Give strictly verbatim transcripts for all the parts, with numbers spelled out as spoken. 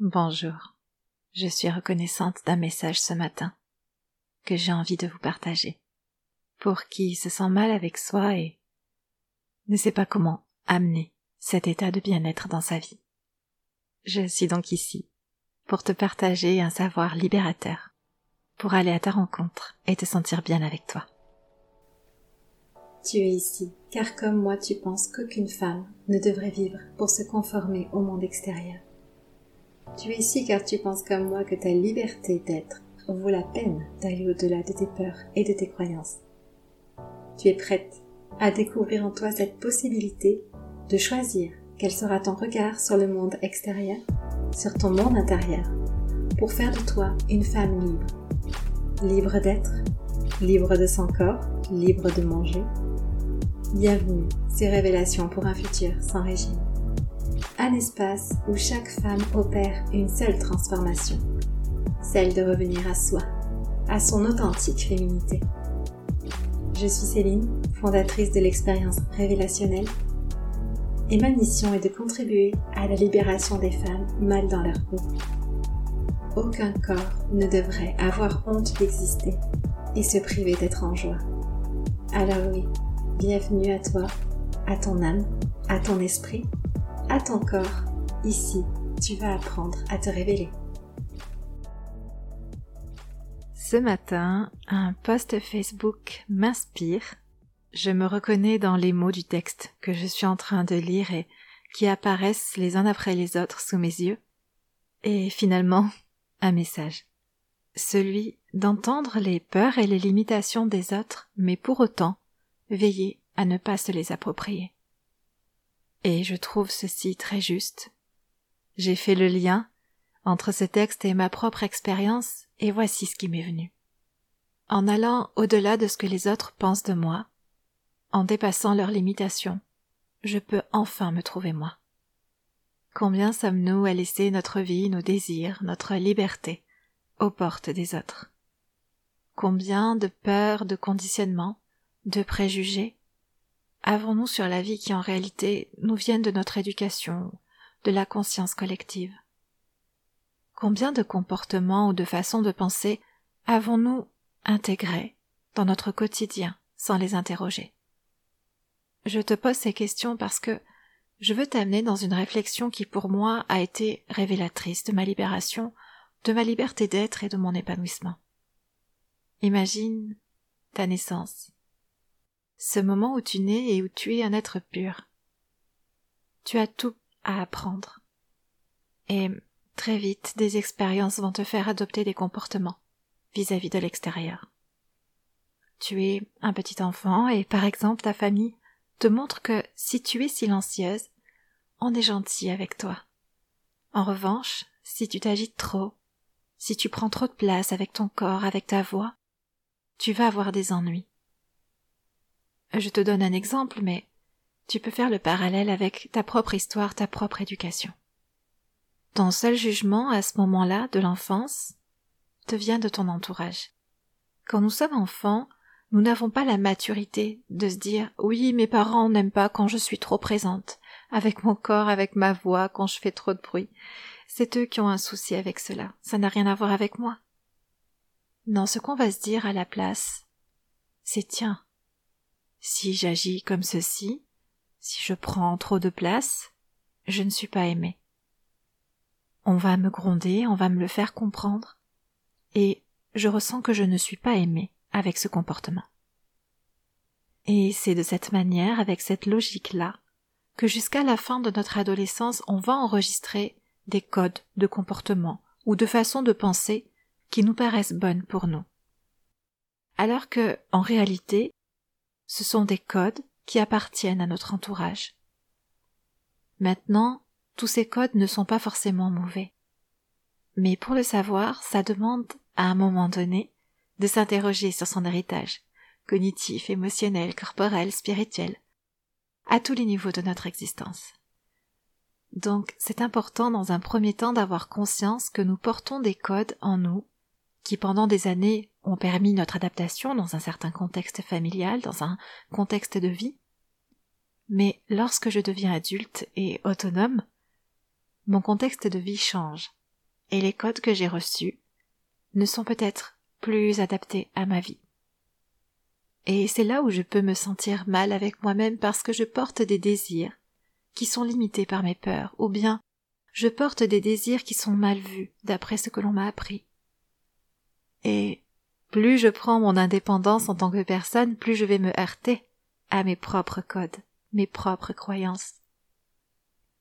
Bonjour, je suis reconnaissante d'un message ce matin que j'ai envie de vous partager. Pour qui se sent mal avec soi et ne sait pas comment amener cet état de bien-être dans sa vie. Je suis donc ici pour te partager un savoir libérateur, pour aller à ta rencontre et te sentir bien avec toi. Tu es ici, car comme moi tu penses qu'aucune femme ne devrait vivre pour se conformer au monde extérieur. Tu es ici car tu penses comme moi que ta liberté d'être vaut la peine d'aller au-delà de tes peurs et de tes croyances. Tu es prête à découvrir en toi cette possibilité de choisir quel sera ton regard sur le monde extérieur, sur ton monde intérieur, pour faire de toi une femme libre. Libre d'être, libre de son corps, libre de manger. Bienvenue, c'est Révélation pour un futur sans régime. Un espace où chaque femme opère une seule transformation, celle de revenir à soi, à son authentique féminité. Je suis Céline, fondatrice de l'expérience révélationnelle, et ma mission est de contribuer à la libération des femmes mal dans leur couple. Aucun corps ne devrait avoir honte d'exister et se priver d'être en joie. Alors oui, bienvenue à toi, à ton âme, à ton esprit, à ton corps. Ici, tu vas apprendre à te révéler. Ce matin, un post Facebook m'inspire. Je me reconnais dans les mots du texte que je suis en train de lire et qui apparaissent les uns après les autres sous mes yeux. Et finalement, un message. Celui d'entendre les peurs et les limitations des autres, mais pour autant, veiller à ne pas se les approprier. Et je trouve ceci très juste. J'ai fait le lien entre ce texte et ma propre expérience, et voici ce qui m'est venu. En allant au-delà de ce que les autres pensent de moi, en dépassant leurs limitations, je peux enfin me trouver moi. Combien sommes-nous à laisser notre vie, nos désirs, notre liberté aux portes des autres? Combien de peurs, de conditionnements, de préjugés avons-nous sur la vie qui en réalité nous viennent de notre éducation, de la conscience collective? Combien de comportements ou de façons de penser avons-nous intégrés dans notre quotidien sans les interroger? Je te pose ces questions parce que je veux t'amener dans une réflexion qui pour moi a été révélatrice de ma libération, de ma liberté d'être et de mon épanouissement. Imagine ta naissance. Ce moment où tu nais et où tu es un être pur. Tu as tout à apprendre. Et très vite, des expériences vont te faire adopter des comportements vis-à-vis de l'extérieur. Tu es un petit enfant et par exemple ta famille te montre que si tu es silencieuse, on est gentil avec toi. En revanche, si tu t'agites trop, si tu prends trop de place avec ton corps, avec ta voix, tu vas avoir des ennuis. Je te donne un exemple, mais tu peux faire le parallèle avec ta propre histoire, ta propre éducation. Ton seul jugement à ce moment-là de l'enfance te vient de ton entourage. Quand nous sommes enfants, nous n'avons pas la maturité de se dire « Oui, mes parents n'aiment pas quand je suis trop présente, avec mon corps, avec ma voix, quand je fais trop de bruit. C'est eux qui ont un souci avec cela, ça n'a rien à voir avec moi. » Non, ce qu'on va se dire à la place, c'est « Tiens, si j'agis comme ceci, si je prends trop de place, je ne suis pas aimée. » On va me gronder, on va me le faire comprendre, et je ressens que je ne suis pas aimée avec ce comportement. Et c'est de cette manière, avec cette logique-là, que jusqu'à la fin de notre adolescence, on va enregistrer des codes de comportement ou de façon de penser qui nous paraissent bonnes pour nous. Alors que, en réalité, ce sont des codes qui appartiennent à notre entourage. Maintenant, tous ces codes ne sont pas forcément mauvais. Mais pour le savoir, ça demande, à un moment donné, de s'interroger sur son héritage, cognitif, émotionnel, corporel, spirituel, à tous les niveaux de notre existence. Donc, c'est important dans un premier temps d'avoir conscience que nous portons des codes en nous qui pendant des années ont permis notre adaptation dans un certain contexte familial, dans un contexte de vie. Mais lorsque je deviens adulte et autonome, mon contexte de vie change, et les codes que j'ai reçus ne sont peut-être plus adaptés à ma vie. Et c'est là où je peux me sentir mal avec moi-même parce que je porte des désirs qui sont limités par mes peurs, ou bien je porte des désirs qui sont mal vus d'après ce que l'on m'a appris. Et plus je prends mon indépendance en tant que personne, plus je vais me heurter à mes propres codes, mes propres croyances.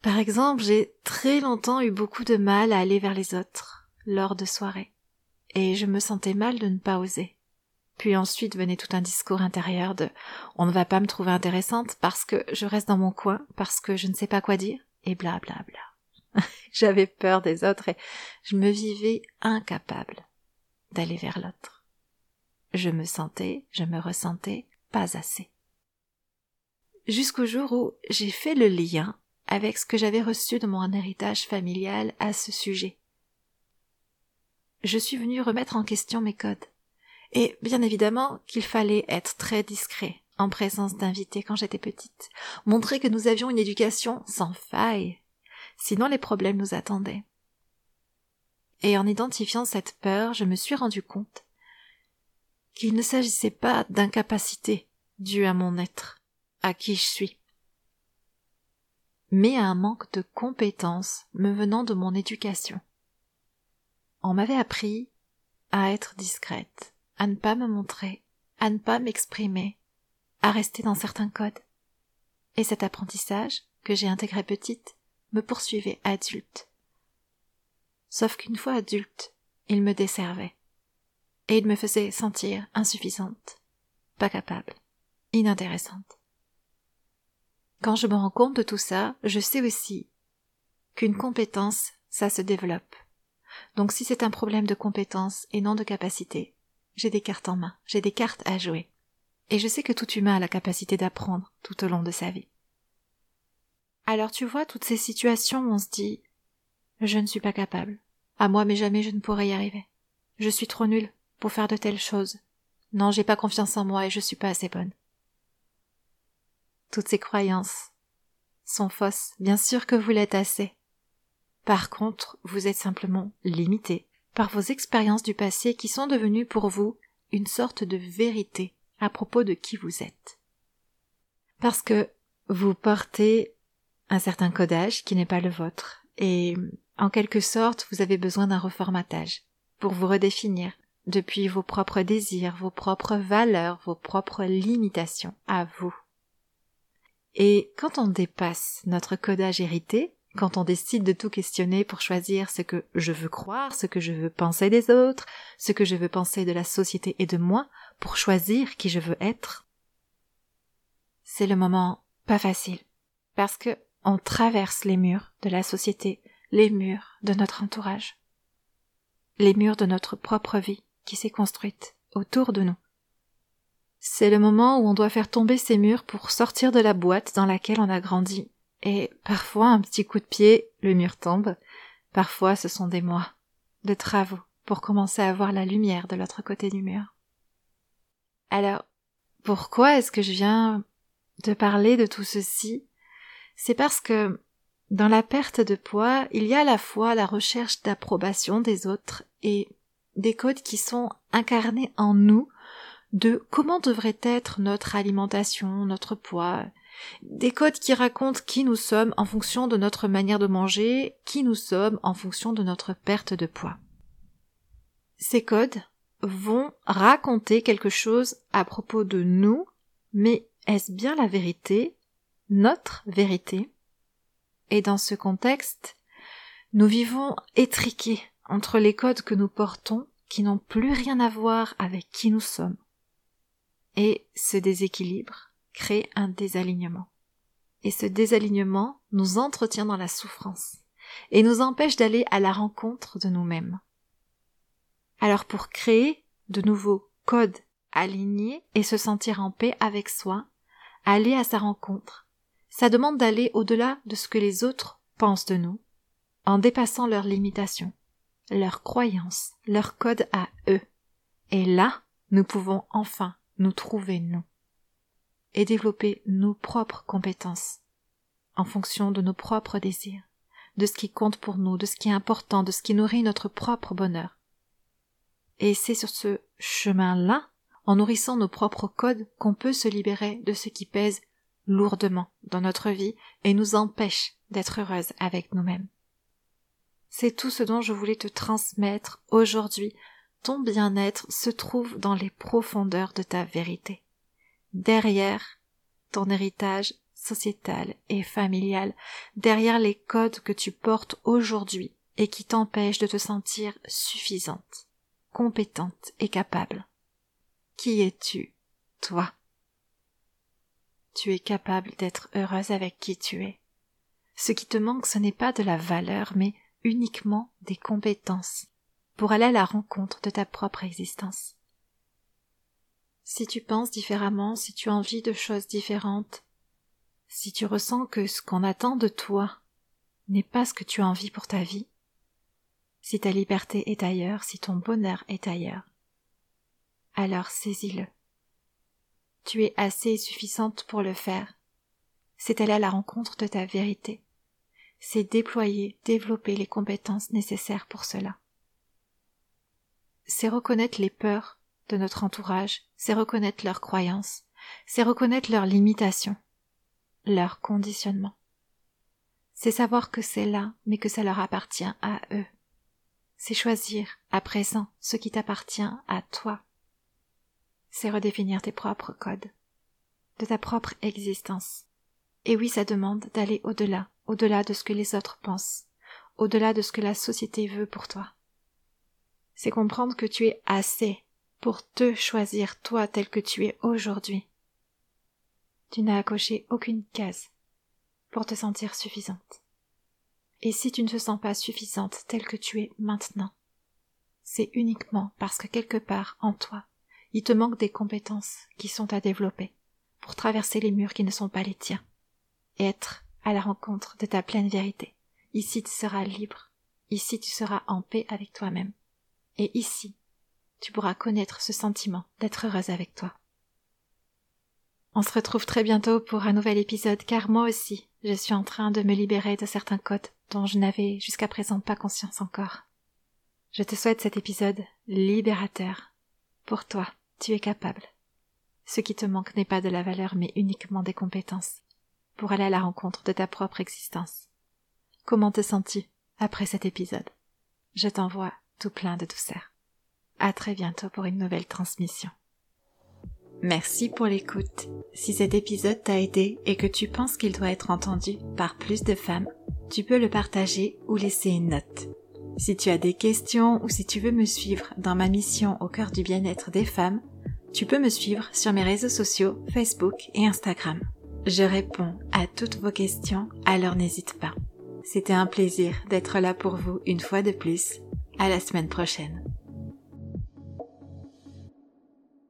Par exemple, j'ai très longtemps eu beaucoup de mal à aller vers les autres lors de soirées, et je me sentais mal de ne pas oser. Puis ensuite venait tout un discours intérieur de « on ne va pas me trouver intéressante parce que je reste dans mon coin, parce que je ne sais pas quoi dire » et blablabla. Bla bla. J'avais peur des autres et je me vivais incapable d'aller vers l'autre. Je me sentais, je me ressentais pas assez. Jusqu'au jour où j'ai fait le lien avec ce que j'avais reçu de mon héritage familial à ce sujet. Je suis venue remettre en question mes codes. Et bien évidemment qu'il fallait être très discret en présence d'invités quand j'étais petite, montrer que nous avions une éducation sans faille, sinon les problèmes nous attendaient. Et en identifiant cette peur, je me suis rendu compte qu'il ne s'agissait pas d'incapacité due à mon être, à qui je suis, mais à un manque de compétences me venant de mon éducation. On m'avait appris à être discrète, à ne pas me montrer, à ne pas m'exprimer, à rester dans certains codes. Et cet apprentissage, que j'ai intégré petite, me poursuivait adulte. Sauf qu'une fois adulte, il me desservait. Et il me faisait sentir insuffisante, pas capable, inintéressante. Quand je me rends compte de tout ça, je sais aussi qu'une compétence, ça se développe. Donc si c'est un problème de compétence et non de capacité, j'ai des cartes en main, j'ai des cartes à jouer. Et je sais que tout humain a la capacité d'apprendre tout au long de sa vie. Alors tu vois toutes ces situations où on se dit « je ne suis pas capable, à moi mais jamais je ne pourrai y arriver, je suis trop nulle pour faire de telles choses, non j'ai pas confiance en moi et je suis pas assez bonne ». Toutes ces croyances sont fausses, bien sûr que vous l'êtes assez. Par contre, vous êtes simplement limité par vos expériences du passé qui sont devenues pour vous une sorte de vérité à propos de qui vous êtes. Parce que vous portez un certain codage qui n'est pas le vôtre, et en quelque sorte vous avez besoin d'un reformatage pour vous redéfinir depuis vos propres désirs, vos propres valeurs, vos propres limitations à vous. Et quand on dépasse notre codage hérité, quand on décide de tout questionner pour choisir ce que je veux croire, ce que je veux penser des autres, ce que je veux penser de la société et de moi, pour choisir qui je veux être, c'est le moment pas facile, parce que on traverse les murs de la société, les murs de notre entourage, les murs de notre propre vie qui s'est construite autour de nous. C'est le moment où on doit faire tomber ces murs pour sortir de la boîte dans laquelle on a grandi. Et parfois, un petit coup de pied, le mur tombe. Parfois, ce sont des mois de travaux pour commencer à voir la lumière de l'autre côté du mur. Alors, pourquoi est-ce que je viens de parler de tout ceci? C'est parce que, dans la perte de poids, il y a à la fois la recherche d'approbation des autres et des codes qui sont incarnés en nous de comment devrait être notre alimentation, notre poids, des codes qui racontent qui nous sommes en fonction de notre manière de manger, qui nous sommes en fonction de notre perte de poids. Ces codes vont raconter quelque chose à propos de nous, mais est-ce bien la vérité, notre vérité? Et dans ce contexte, nous vivons étriqués entre les codes que nous portons qui n'ont plus rien à voir avec qui nous sommes. Et ce déséquilibre crée un désalignement. Et ce désalignement nous entretient dans la souffrance et nous empêche d'aller à la rencontre de nous-mêmes. Alors pour créer de nouveaux codes alignés et se sentir en paix avec soi, aller à sa rencontre, ça demande d'aller au-delà de ce que les autres pensent de nous, en dépassant leurs limitations, leurs croyances, leurs codes à eux. Et là, nous pouvons enfin nous trouver nous, et développer nos propres compétences en fonction de nos propres désirs, de ce qui compte pour nous, de ce qui est important, de ce qui nourrit notre propre bonheur. Et c'est sur ce chemin-là, en nourrissant nos propres codes, qu'on peut se libérer de ce qui pèse lourdement dans notre vie et nous empêche d'être heureuse avec nous-mêmes. C'est tout ce dont je voulais te transmettre aujourd'hui. Ton bien-être se trouve dans les profondeurs de ta vérité. Derrière ton héritage sociétal et familial, derrière les codes que tu portes aujourd'hui et qui t'empêchent de te sentir suffisante, compétente et capable. Qui es-tu, toi ? Tu es capable d'être heureuse avec qui tu es. Ce qui te manque, ce n'est pas de la valeur, mais uniquement des compétences pour aller à la rencontre de ta propre existence. Si tu penses différemment, si tu as envie de choses différentes, si tu ressens que ce qu'on attend de toi n'est pas ce que tu as envie pour ta vie, si ta liberté est ailleurs, si ton bonheur est ailleurs, alors saisis-le. Tu es assez et suffisante pour le faire. C'est aller à la rencontre de ta vérité. C'est déployer, développer les compétences nécessaires pour cela. C'est reconnaître les peurs de notre entourage, c'est reconnaître leurs croyances, c'est reconnaître leurs limitations, leurs conditionnements. C'est savoir que c'est là, mais que ça leur appartient à eux. C'est choisir, à présent, ce qui t'appartient à toi. C'est redéfinir tes propres codes, de ta propre existence. Et oui, ça demande d'aller au-delà, au-delà de ce que les autres pensent, au-delà de ce que la société veut pour toi. C'est comprendre que tu es assez pour te choisir toi tel que tu es aujourd'hui. Tu n'as à cocher aucune case pour te sentir suffisante. Et si tu ne te sens pas suffisante telle que tu es maintenant, c'est uniquement parce que quelque part en toi, il te manque des compétences qui sont à développer pour traverser les murs qui ne sont pas les tiens et être à la rencontre de ta pleine vérité. Ici tu seras libre, ici tu seras en paix avec toi-même. Et ici, tu pourras connaître ce sentiment d'être heureuse avec toi. On se retrouve très bientôt pour un nouvel épisode, car moi aussi, je suis en train de me libérer de certains codes dont je n'avais jusqu'à présent pas conscience encore. Je te souhaite cet épisode libérateur. Pour toi, tu es capable. Ce qui te manque n'est pas de la valeur, mais uniquement des compétences, pour aller à la rencontre de ta propre existence. Comment te sens-tu après cet épisode ? Je t'envoie tout plein de douceur. À très bientôt pour une nouvelle transmission. Merci pour l'écoute. Si cet épisode t'a aidé et que tu penses qu'il doit être entendu par plus de femmes, tu peux le partager ou laisser une note. Si tu as des questions ou si tu veux me suivre dans ma mission au cœur du bien-être des femmes, tu peux me suivre sur mes réseaux sociaux, Facebook et Instagram. Je réponds à toutes vos questions, alors n'hésite pas. C'était un plaisir d'être là pour vous une fois de plus. À la semaine prochaine.